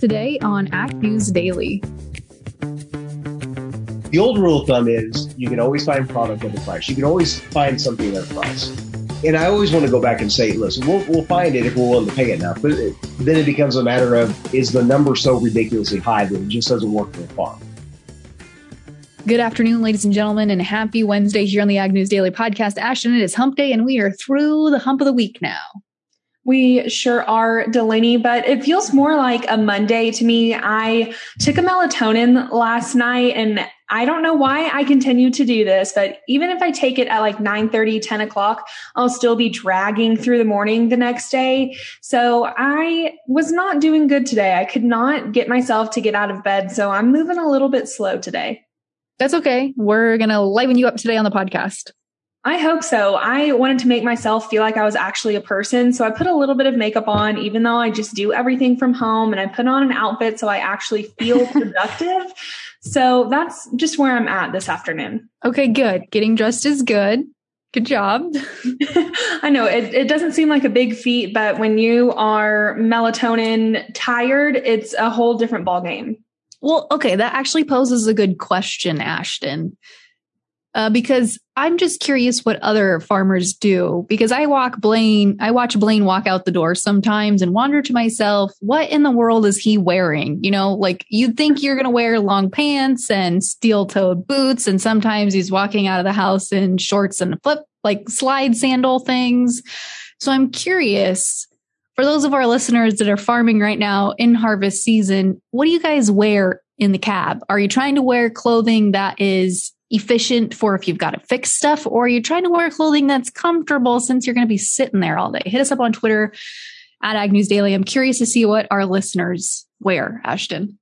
today on Ag News Daily. The old rule of thumb is you can always find product at a price. You can always find something at a price. And I always want to go back and say, listen, we'll find it if we're willing to pay enough. But then it becomes a matter of, is the number so ridiculously high that it just doesn't work for a farm? Good afternoon, ladies and gentlemen, and happy Wednesday here on the Ag News Daily podcast. Ashton, it is hump day, and we are through the hump of the week now. We sure are, Delaney, but it feels more like a Monday to me. I took a melatonin last night, and I don't know why I continue to do this, but even if I take it at like 9:30, 10 o'clock, I'll still be dragging through the morning the next day. So I was not doing good today. I could not get myself to get out of bed, so I'm moving a little bit slow today. That's okay. We're going to liven you up today on the podcast. I hope so. I wanted to make myself feel like I was actually a person. So I put a little bit of makeup on, even though I just do everything from home, and I put on an outfit so I actually feel productive. So that's just where I'm at this afternoon. Okay, good. Getting dressed is good. Good job. I know it doesn't seem like a big feat, but when you are melatonin tired, it's a whole different ballgame. Well, okay, that actually poses a good question, Ashton. Because I'm just curious what other farmers do, because I watch Blaine walk out the door sometimes and wonder to myself, what in the world is he wearing? You know, like you'd think you're going to wear long pants and steel-toed boots. And sometimes he's walking out of the house in shorts and slide sandal things. So I'm curious, for those of our listeners that are farming right now in harvest season, what do you guys wear in the cab? Are you trying to wear clothing that is efficient for if you've got to fix stuff, or you're trying to wear clothing that's comfortable since you're going to be sitting there all day? Hit us up on Twitter at Ag News Daily. I'm curious to see what our listeners wear, Ashton.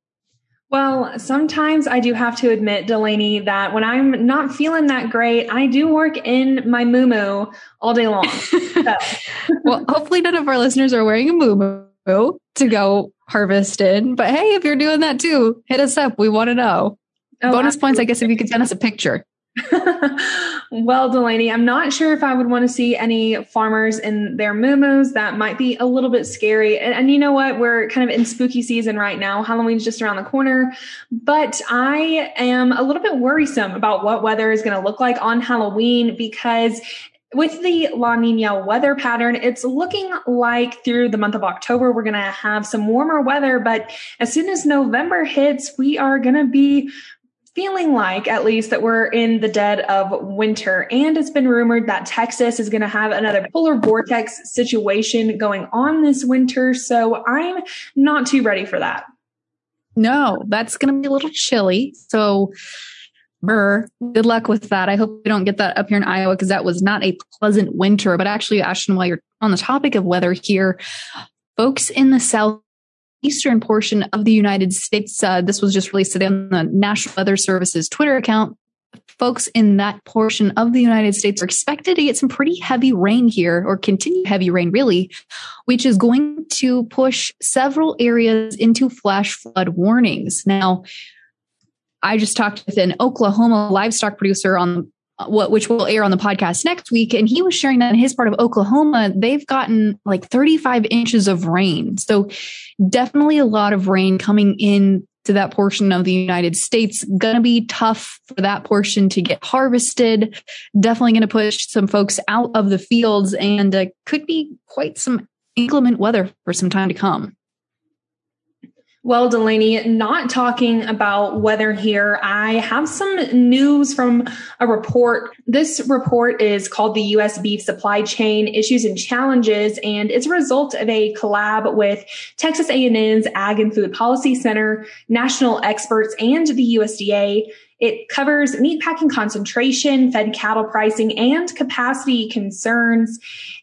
Well, sometimes I do have to admit, Delaney, that when I'm not feeling that great, I do work in my moo-moo all day long. Well, hopefully none of our listeners are wearing a moo-moo to go harvest in. But hey, if you're doing that too, hit us up. We want to know. Oh, bonus absolutely. Points, I guess, if you could send us a picture. Well, Delaney, I'm not sure if I would want to see any farmers in their moo-moos. That might be a little bit scary. And you know what? We're kind of in spooky season right now. Halloween's just around the corner. But I am a little bit worrisome about what weather is going to look like on Halloween, because with the La Nina weather pattern, it's looking like through the month of October, we're going to have some warmer weather. But as soon as November hits, we are going to be feeling like, at least, that we're in the dead of winter. And it's been rumored that Texas is going to have another polar vortex situation going on this winter. So I'm not too ready for that. No, that's going to be a little chilly. So good luck with that. I hope we don't get that up here in Iowa, because that was not a pleasant winter. But actually, Ashton, while you're on the topic of weather here, folks in the South Eastern portion of the United States. This was just released today on the National Weather Service's Twitter account. Folks in that portion of the United States are expected to get some pretty heavy rain here, or continued heavy rain, really, which is going to push several areas into flash flood warnings. Now, I just talked with an Oklahoma livestock producer on which will air on the podcast next week. And he was sharing that in his part of Oklahoma, they've gotten like 35 inches of rain. So definitely a lot of rain coming in to that portion of the United States. Going to be tough for that portion to get harvested. Definitely going to push some folks out of the fields, and could be quite some inclement weather for some time to come. Well, Delaney, not talking about weather here, I have some news from a report. This report is called the U.S. Beef Supply Chain Issues and Challenges, and it's a result of a collab with Texas A&M's Ag and Food Policy Center, national experts, and the USDA. It covers meatpacking concentration, fed cattle pricing, and capacity concerns.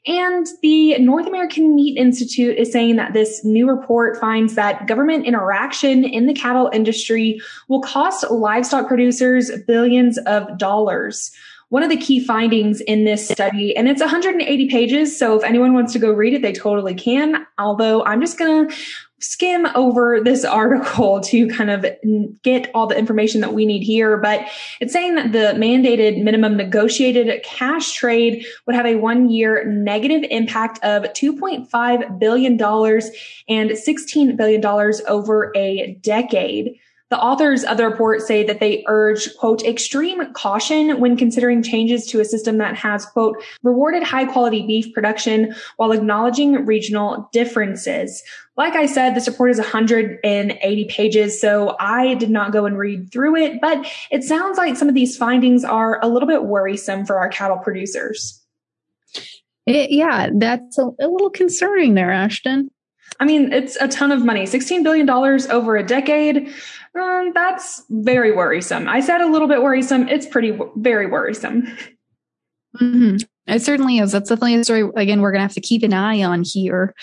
And the North American Meat Institute is saying that this new report finds that government interaction in the cattle industry will cost livestock producers billions of dollars. One of the key findings in this study, and it's 180 pages, so if anyone wants to go read it, they totally can. Although I'm just going to skim over this article to kind of get all the information that we need here, but it's saying that the mandated minimum negotiated cash trade would have a 1-year negative impact of $2.5 billion and $16 billion over a decade. The authors of the report say that they urge, quote, extreme caution when considering changes to a system that has, quote, rewarded high quality beef production while acknowledging regional differences. Like I said, this report is 180 pages, so I did not go and read through it, but it sounds like some of these findings are a little bit worrisome for our cattle producers. Yeah, that's a little concerning there, Ashton. I mean, it's a ton of money, $16 billion over a decade. That's very worrisome. I said a little bit worrisome. It's very worrisome. Mm-hmm. It certainly is. That's definitely a story, again, we're going to have to keep an eye on here.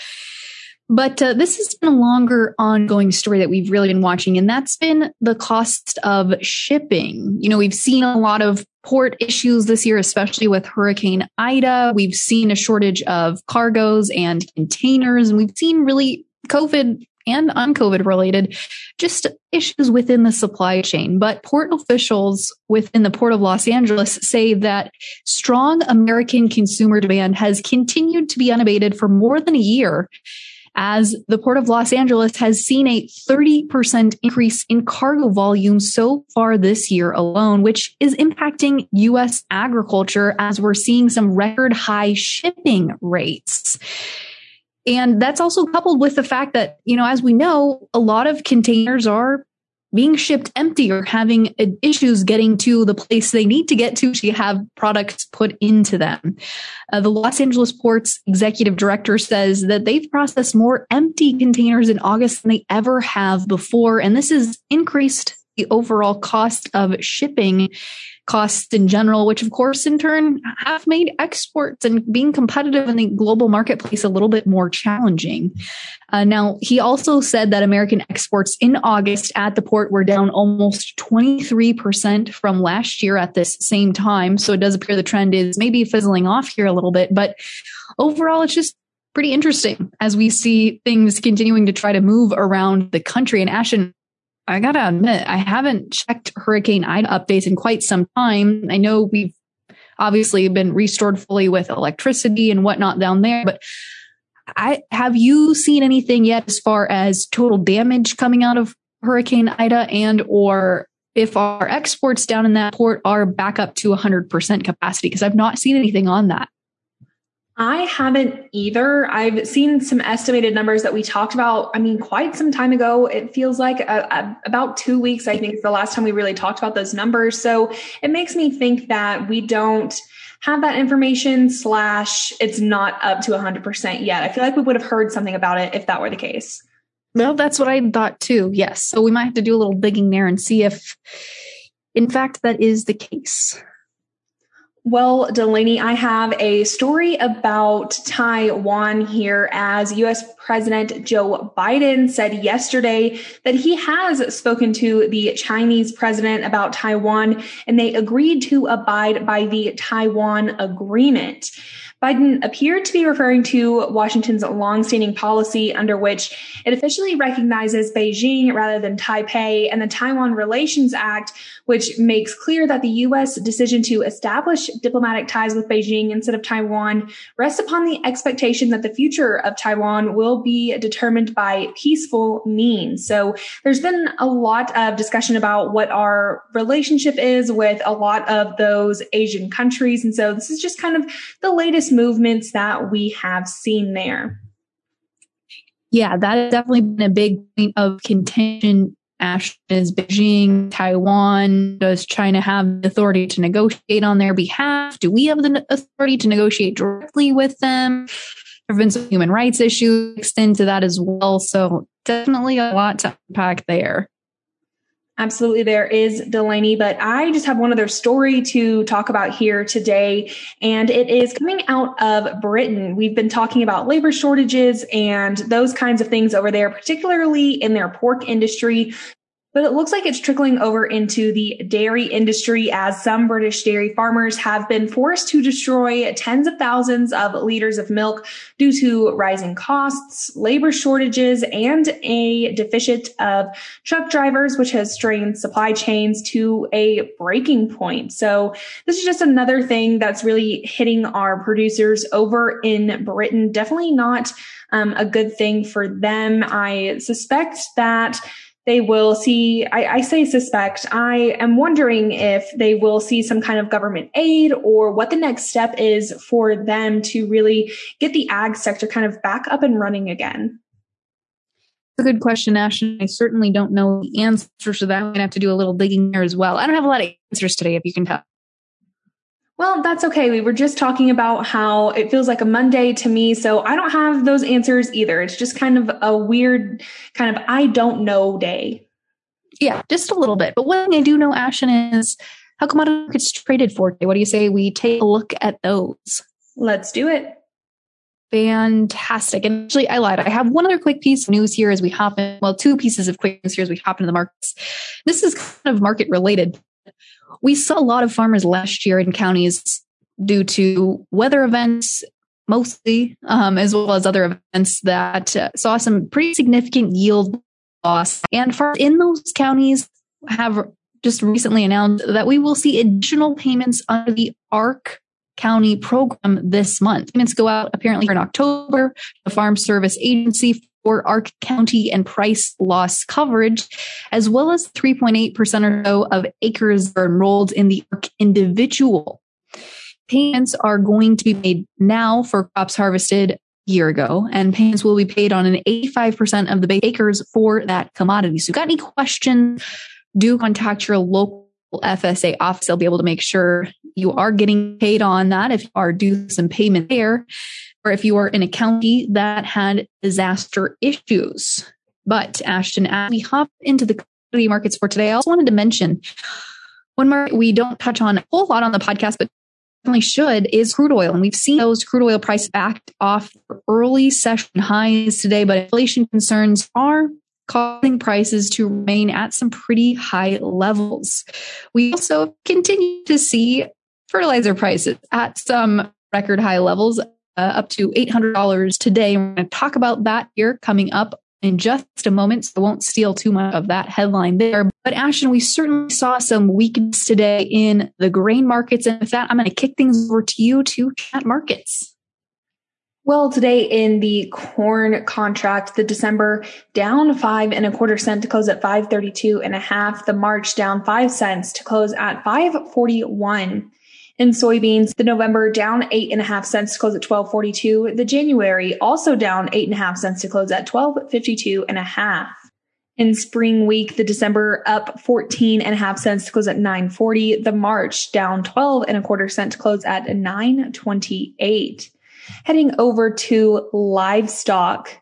But this has been a longer ongoing story that we've really been watching, and that's been the cost of shipping. You know, we've seen a lot of port issues this year, especially with Hurricane Ida. We've seen a shortage of cargoes and containers, and we've seen really COVID and un-COVID related just issues within the supply chain. But port officials within the Port of Los Angeles say that strong American consumer demand has continued to be unabated for more than a year, as the Port of Los Angeles has seen a 30% increase in cargo volume so far this year alone, which is impacting U.S. agriculture as we're seeing some record high shipping rates. And that's also coupled with the fact that, you know, as we know, a lot of containers are being shipped empty or having issues getting to the place they need to get to have products put into them. The Los Angeles Port's executive director says that they've processed more empty containers in August than they ever have before, and this has increased the overall cost of shipping costs in general, which of course in turn have made exports and being competitive in the global marketplace a little bit more challenging. Now, he also said that American exports in August at the port were down almost 23% from last year at this same time. So it does appear the trend is maybe fizzling off here a little bit, but overall, it's just pretty interesting as we see things continuing to try to move around the country. And Ashton, I got to admit, I haven't checked Hurricane Ida updates in quite some time. I know we've obviously been restored fully with electricity and whatnot down there, but have you seen anything yet as far as total damage coming out of Hurricane Ida, and or if our exports down in that port are back up to 100% capacity? Because I've not seen anything on that. I haven't either. I've seen some estimated numbers that we talked about, I mean, quite some time ago. It feels like about 2 weeks, I think, is the last time we really talked about those numbers. So it makes me think that we don't have that information / it's not up to 100% yet. I feel like we would have heard something about it if that were the case. Well, that's what I thought too. Yes. So we might have to do a little digging there and see if, in fact, that is the case. Well, Delaney, I have a story about Taiwan here, as U.S. President Joe Biden said yesterday that he has spoken to the Chinese president about Taiwan, and they agreed to abide by the Taiwan Agreement. Biden appeared to be referring to Washington's longstanding policy under which it officially recognizes Beijing rather than Taipei, and the Taiwan Relations Act, which makes clear that the U.S. decision to establish diplomatic ties with Beijing instead of Taiwan rests upon the expectation that the future of Taiwan will be determined by peaceful means. So there's been a lot of discussion about what our relationship is with a lot of those Asian countries. And so this is just kind of the latest movements that we have seen there. Yeah, that has definitely been a big point of contention. Ash, is Beijing, Taiwan, does China have the authority to negotiate on their behalf? Do we have the authority to negotiate directly with them? There have been some human rights issues extend to that as well. So definitely a lot to unpack there. Absolutely, there is, Delaney, but I just have one other story to talk about here today, and it is coming out of Britain. We've been talking about labor shortages and those kinds of things over there, particularly in their pork industry. But it looks like it's trickling over into the dairy industry, as some British dairy farmers have been forced to destroy tens of thousands of liters of milk due to rising costs, labor shortages, and a deficit of truck drivers, which has strained supply chains to a breaking point. So this is just another thing that's really hitting our producers over in Britain. Definitely not a good thing for them. I suspect that they will see, I am wondering if they will see some kind of government aid or what the next step is for them to really get the ag sector kind of back up and running again. That's a good question, Ash. I certainly don't know the answer to that. I'm going to have to do a little digging there as well. I don't have a lot of answers today, if you can tell. Well, that's okay. We were just talking about how it feels like a Monday to me, so I don't have those answers either. It's just kind of a weird kind of I don't know day. Yeah, just a little bit. But one thing I do know, Ashen, is how commodity markets traded for today. What do you say we take a look at those? Let's do it. Fantastic. And actually, I lied. I have one other quick piece of news here as we hop in. Well, two pieces of quick news here as we hop into the markets. This is kind of market related. We saw a lot of farmers last year in counties due to weather events, mostly, as well as other events that saw some pretty significant yield loss. And farmers in those counties have just recently announced that we will see additional payments under the ARC County program this month. Payments go out apparently in October. The Farm Service Agency for ARC County and price loss coverage, as well as 3.8% or so of acres are enrolled in the ARC individual. Payments are going to be made now for crops harvested a year ago, and payments will be paid on an 85% of the base acres for that commodity. So if you've got any questions, do contact your local FSA office. They'll be able to make sure you are getting paid on that if you are due some payment there, or if you are in a county that had disaster issues. But Ashton, as we hop into the commodity markets for today, I also wanted to mention one market we don't touch on a whole lot on the podcast, but definitely should, is crude oil. And we've seen those crude oil prices backed off early session highs today, but inflation concerns are causing prices to remain at some pretty high levels. We also continue to see fertilizer prices at some record high levels, up to $800 today. We're going to talk about that here coming up in just a moment, so I won't steal too much of that headline there. But Ashton, we certainly saw some weakness today in the grain markets. And with that, I'm going to kick things over to you to chat markets. Well, today in the corn contract, the December down 5.25 cents to close at 5.32 and a half. The March down 5 cents to close at 5.41. In soybeans, the November down 8.5 cents to close at 12.42. The January also down 8.5 cents to close at 12.52 and a half. In spring wheat, the December up 14.5 cents to close at 9.40. The March down 12.25 cents to close at 9.28. Heading over to livestock.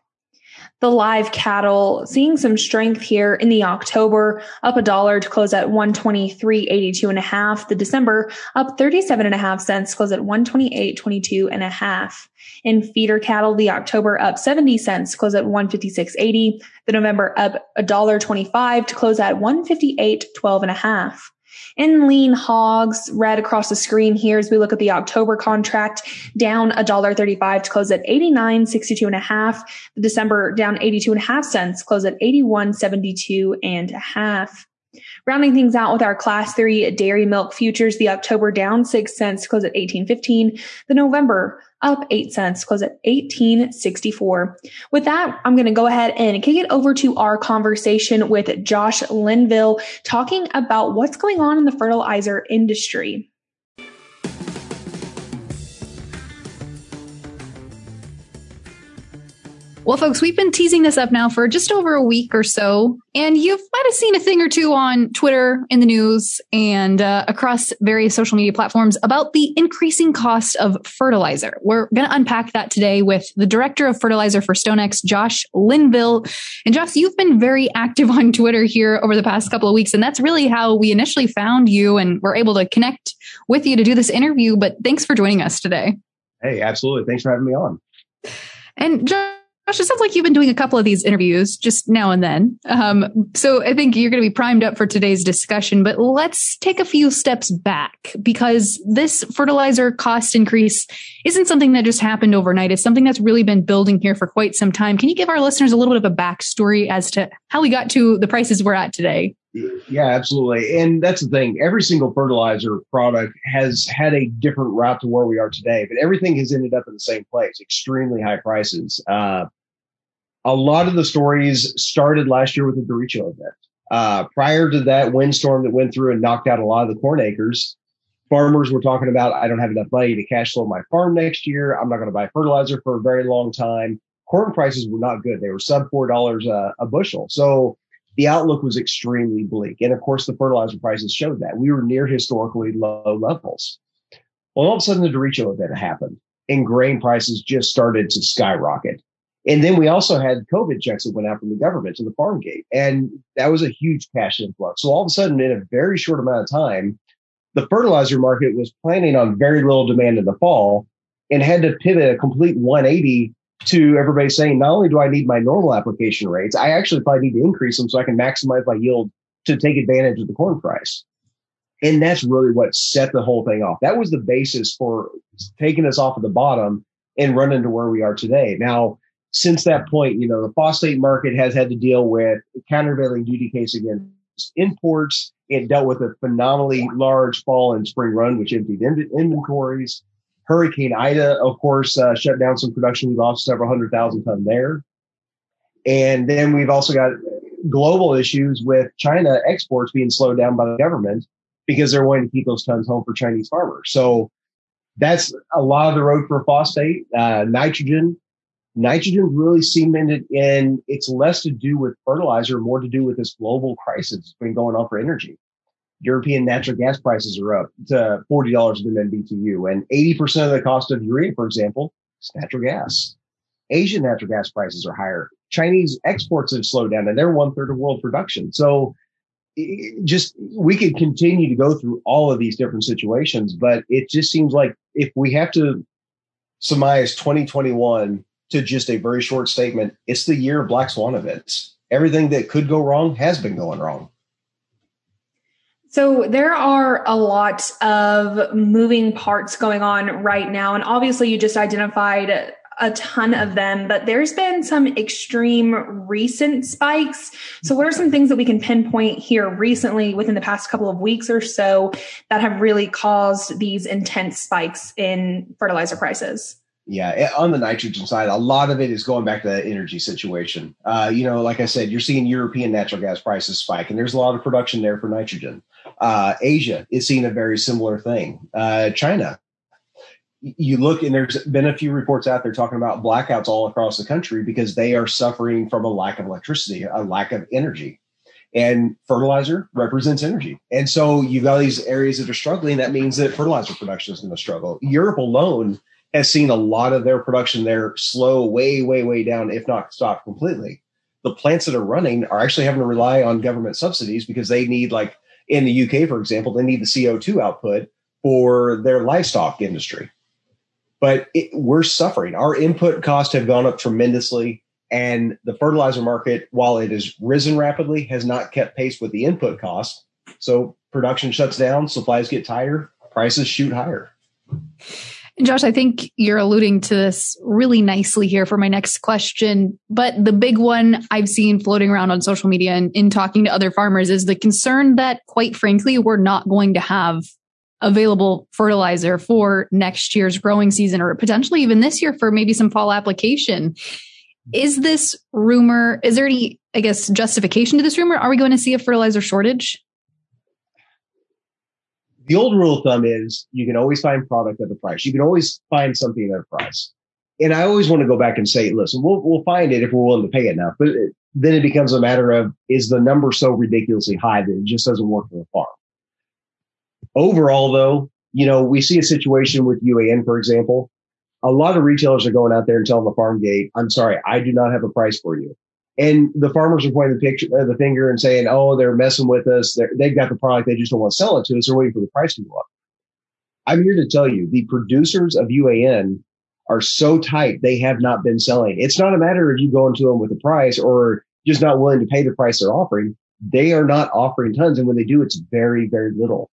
The live cattle seeing some strength here in the October, up $1 to close at 123.82 and a half. The December up 37.5 cents, close at 128.22 and a half. In feeder cattle, the October up 70 cents, close at 156.80. The November up $1.25 to close at 158.12 and a half. In lean hogs, red across the screen here as we look at the October contract, down $1.35 to close at 89.62 and a half. The December down 82.5 cents, close at 81.72 and a half. Rounding things out with our Class 3 dairy milk futures, the October down 6 cents, close at 18.15. The November up 8 cents, close at 18.64. With that, I'm going to go ahead and kick it over to our conversation with Josh Linville, talking about what's going on in the fertilizer industry. Well, folks, we've been teasing this up now for just over a week or so, and you might have seen a thing or two on Twitter, in the news, and across various social media platforms about the increasing cost of fertilizer. We're going to unpack that today with the director of fertilizer for StoneX, Josh Linville. And Josh, you've been very active on Twitter here over the past couple of weeks, and that's really how we initially found you and were able to connect with you to do this interview. But thanks for joining us today. Hey, absolutely. Thanks for having me on. And Josh, Josh, it sounds like you've been doing a couple of these interviews just now and then. So I think you're going to be primed up for today's discussion, but let's take a few steps back, because this fertilizer cost increase isn't something that just happened overnight. It's something that's really been building here for quite some time. Can you give our listeners a little bit of a backstory as to how we got to the prices we're at today? Yeah, absolutely. And that's the thing. Every single fertilizer product has had a different route to where we are today, but everything has ended up in the same place, extremely high prices. A lot of the stories started last year with the derecho event. Prior to that windstorm that went through and knocked out a lot of the corn acres, farmers were talking about, I don't have enough money to cash flow my farm next year. I'm not going to buy fertilizer for a very long time. Corn prices were not good. They were sub $4 a bushel. So the outlook was extremely bleak. And of course, the fertilizer prices showed that. We were near historically low levels. Well, all of a sudden, the derecho event happened and grain prices just started to skyrocket. And then we also had COVID checks that went out from the government to the farm gate. And that was a huge cash influx. So all of a sudden, in a very short amount of time, the fertilizer market was planning on very little demand in the fall and had to pivot a complete 180 to everybody saying, not only do I need my normal application rates, I actually probably need to increase them so I can maximize my yield to take advantage of the corn price. And that's really what set the whole thing off. That was the basis for taking us off of the bottom and running to where we are today. Now, since that point, you know, the phosphate market has had to deal with a countervailing duty case against imports. It dealt with a phenomenally large fall in spring run, which emptied inventories. Hurricane Ida, of course, shut down some production. We lost several 100,000 ton there. And then we've also got global issues with China exports being slowed down by the government because they're wanting to keep those tons home for Chinese farmers. So that's a lot of the road for phosphate. Nitrogen. Nitrogen really cemented in. It's less to do with fertilizer, more to do with this global crisis that's been going on for energy. European natural gas prices are up to $40 an MMBTU, and 80% of the cost of urea, for example, is natural gas. Asian natural gas prices are higher. Chinese exports have slowed down, and they're 1/3 of world production. So just we could continue to go through all of these different situations, but it just seems like if we have to surmise 2021 to just a very short statement, it's the year of black swan events. Everything that could go wrong has been going wrong. So there are a lot of moving parts going on right now. And obviously you just identified a ton of them, but there's been some extreme recent spikes. So what are some things that we can pinpoint here recently within the past couple of weeks or so that have really caused these intense spikes in fertilizer prices? Yeah, on the nitrogen side, a lot of it is going back to that energy situation. You know, like I said, you're seeing European natural gas prices spike, and there's a lot of production there for nitrogen. Asia is seeing a very similar thing. China, you look, and there's been a few reports out there talking about blackouts all across the country because they are suffering from a lack of electricity, a lack of energy. And fertilizer represents energy. And so you've got these areas that are struggling. That means that fertilizer production is going to struggle. Europe alone has seen a lot of their production there slow way down, if not stop completely. The plants that are running are actually having to rely on government subsidies because they need, like in the UK, for example, they need the CO2 output for their livestock industry. But we're suffering. Our input costs have gone up tremendously, and the fertilizer market, while it has risen rapidly, has not kept pace with the input costs. So production shuts down, supplies get tighter, prices shoot higher. Josh, I think you're alluding to this really nicely here for my next question. But the big one I've seen floating around on social media and in talking to other farmers is the concern that, quite frankly, we're not going to have available fertilizer for next year's growing season, or potentially even this year for maybe some fall application. Is this rumor, is there any, I guess, justification to this rumor? Are we going to see a fertilizer shortage? The old rule of thumb is you can always find product at a price. You can always find something at a price. And I always want to go back and say, listen, we'll find it if we're willing to pay enough. But then it becomes a matter of, is the number so ridiculously high that it just doesn't work for the farm? Overall, though, you know, we see a situation with UAN, for example. A lot of retailers are going out there and telling the farm gate, I'm sorry, I do not have a price for you. And the farmers are pointing the finger and saying, oh, they're messing with us. They've got the product. They just don't want to sell it to us. They're waiting for the price to go up. I'm here to tell you the producers of UAN are so tight, they have not been selling. It's not a matter of you going to them with a price or just not willing to pay the price they're offering. They are not offering tons. And when they do, it's very, very little.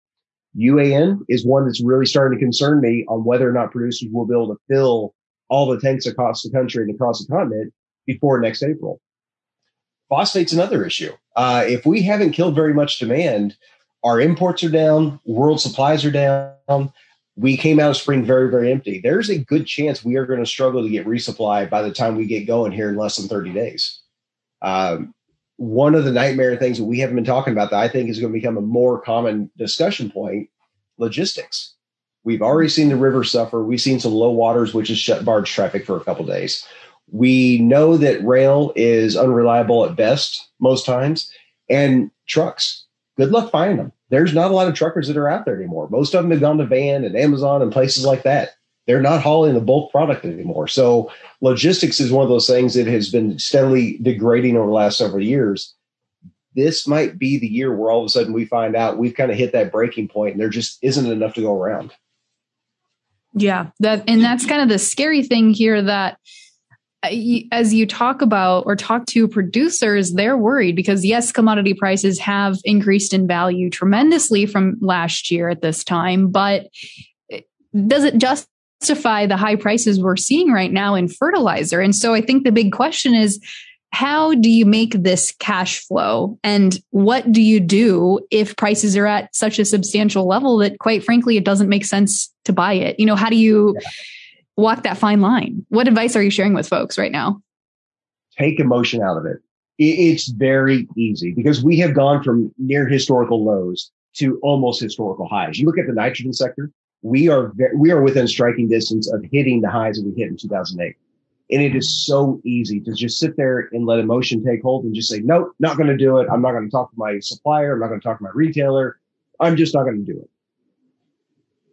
UAN is one that's really starting to concern me on whether or not producers will be able to fill all the tanks across the country and across the continent before next April. Phosphate's another issue. If we haven't killed very much demand, our imports are down, world supplies are down. We came out of spring very, very empty. There's a good chance we are going to struggle to get resupply by the time we get going here in less than 30 days. One of the nightmare things that we haven't been talking about that I think is going to become a more common discussion point, logistics. We've already seen the river suffer. We've seen some low waters, which has shut barge traffic for a couple of days. We know that rail is unreliable at best most times, and trucks. Good luck finding them. There's not a lot of truckers that are out there anymore. Most of them have gone to van and Amazon and places like that. They're not hauling the bulk product anymore. So logistics is one of those things that has been steadily degrading over the last several years. This might be the year where all of a sudden we find out we've kind of hit that breaking point and there just isn't enough to go around. Yeah. That's kind of the scary thing here, that as you talk about or talk to producers, they're worried because, yes, commodity prices have increased in value tremendously from last year at this time. But does it justify the high prices we're seeing right now in fertilizer? And so I think the big question is, how do you make this cash flow? And what do you do if prices are at such a substantial level that, quite frankly, it doesn't make sense to buy it? You know, how do you... Yeah. Walk that fine line? What advice are you sharing with folks right now? Take emotion out of it. It's very easy because we have gone from near historical lows to almost historical highs. You look at the nitrogen sector, we are within striking distance of hitting the highs that we hit in 2008. And it is so easy to just sit there and let emotion take hold and just say, nope, not going to do it. I'm not going to talk to my supplier. I'm not going to talk to my retailer. I'm just not going to do it.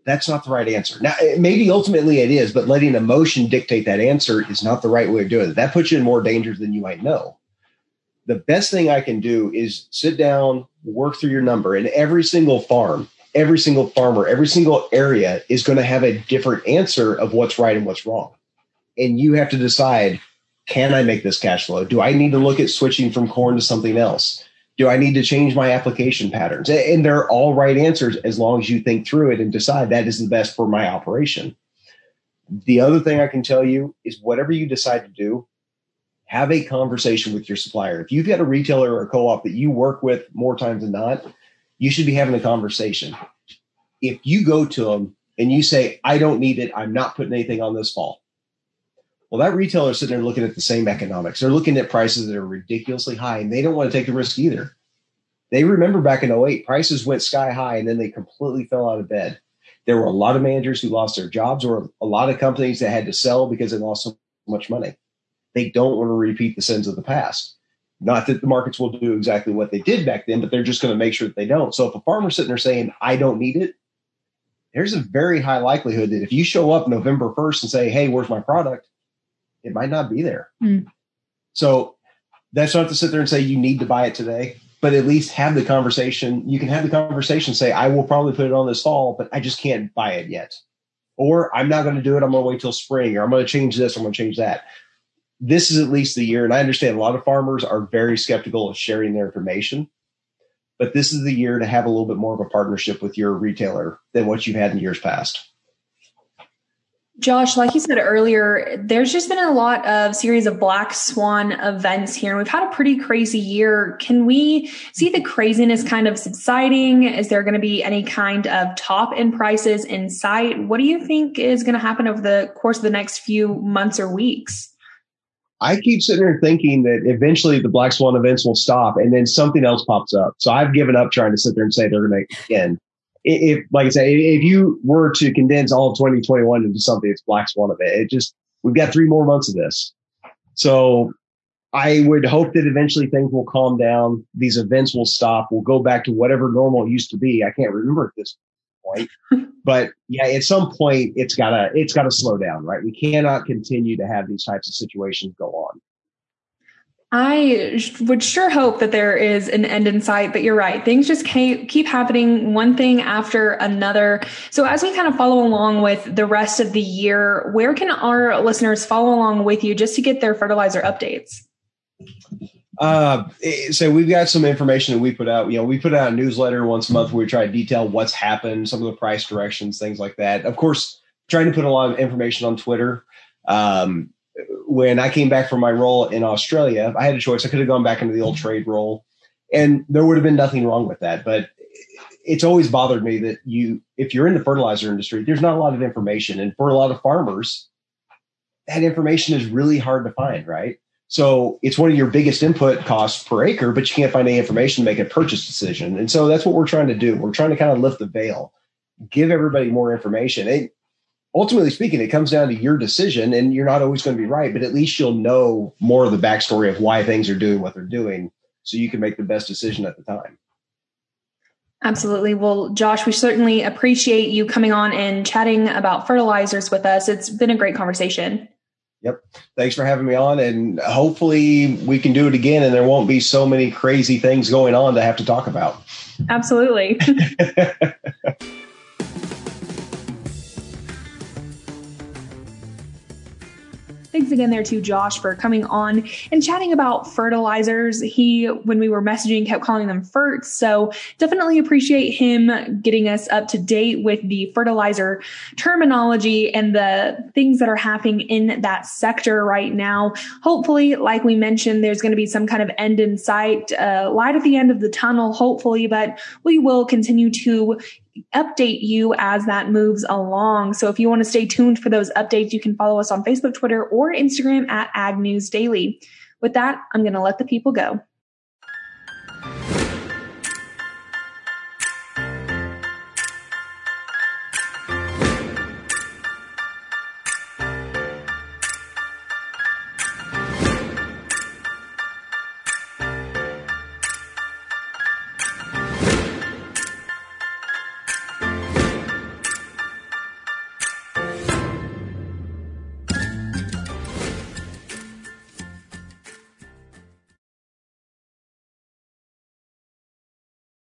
That's not the right answer. Now, maybe ultimately it is, but letting emotion dictate that answer is not the right way of doing it. That puts you in more danger than you might know. The best thing I can do is sit down, work through your number, and every single farm, every single farmer, every single area is going to have a different answer of what's right and what's wrong. And you have to decide, can I make this cash flow? Do I need to look at switching from corn to something else? Do I need to change my application patterns? And they're all right answers as long as you think through it and decide that is the best for my operation. The other thing I can tell you is whatever you decide to do, have a conversation with your supplier. If you've got a retailer or a co-op that you work with more times than not, you should be having a conversation. If you go to them and you say, I don't need it, I'm not putting anything on this fall. Well, that retailer is sitting there looking at the same economics. They're looking at prices that are ridiculously high, and they don't want to take the risk either. They remember back in 2008, prices went sky high, and then they completely fell out of bed. There were a lot of managers who lost their jobs, or a lot of companies that had to sell because they lost so much money. They don't want to repeat the sins of the past. Not that the markets will do exactly what they did back then, but they're just going to make sure that they don't. So if a farmer's sitting there saying, I don't need it, there's a very high likelihood that if you show up November 1st and say, hey, where's my product? It might not be there. Mm. So that's not to sit there and say you need to buy it today, but at least have the conversation. You can have the conversation, say, I will probably put it on this fall, but I just can't buy it yet. Or I'm not going to do it. I'm going to wait till spring, or I'm going to change this. I'm going to change that. This is at least the year. And I understand a lot of farmers are very skeptical of sharing their information, but this is the year to have a little bit more of a partnership with your retailer than what you've had in years past. Josh, like you said earlier, there's just been a lot of series of black swan events here, and we've had a pretty crazy year. Can we see the craziness kind of subsiding? Is there going to be any kind of top in prices in sight? What do you think is going to happen over the course of the next few months or weeks? I keep sitting here thinking that eventually the black swan events will stop and then something else pops up. So I've given up trying to sit there and say they're going to end. If, like I say, if you were to condense all of 2021 into something, it's black swan of it. It just, we've got 3 more months of this. So I would hope that eventually things will calm down. These events will stop. We'll go back to whatever normal used to be. I can't remember at this point, but yeah, at some point it's gotta slow down, right? We cannot continue to have these types of situations go on. I would sure hope that there is an end in sight, but you're right. Things just keep happening, one thing after another. So as we kind of follow along with the rest of the year, where can our listeners follow along with you just to get their fertilizer updates? So we've got some information that we put out. You know, we put out a newsletter once a month where we try to detail what's happened, some of the price directions, things like that. Of course, trying to put a lot of information on Twitter. When I came back from my role in Australia, I had a choice. I could have gone back into the old trade role, and there would have been nothing wrong with that. But it's always bothered me that if you're in the fertilizer industry, there's not a lot of information. And for a lot of farmers, that information is really hard to find, right? So it's one of your biggest input costs per acre, but you can't find any information to make a purchase decision. And so that's what we're trying to do. We're trying to kind of lift the veil, give everybody more information. Ultimately speaking, it comes down to your decision, and you're not always going to be right, but at least you'll know more of the backstory of why things are doing what they're doing so you can make the best decision at the time. Absolutely. Well, Josh, we certainly appreciate you coming on and chatting about fertilizers with us. It's been a great conversation. Yep. Thanks for having me on, and hopefully we can do it again and there won't be so many crazy things going on to have to talk about. Absolutely. Thanks again there to Josh for coming on and chatting about fertilizers. He, when we were messaging, kept calling them ferts. So definitely appreciate him getting us up to date with the fertilizer terminology and the things that are happening in that sector right now. Hopefully, like we mentioned, there's going to be some kind of end in sight, light at the end of the tunnel, hopefully, but we will continue to update you as that moves along. So if you want to stay tuned for those updates, you can follow us on Facebook, Twitter, or Instagram at Ag News Daily. With that, I'm going to let the people go.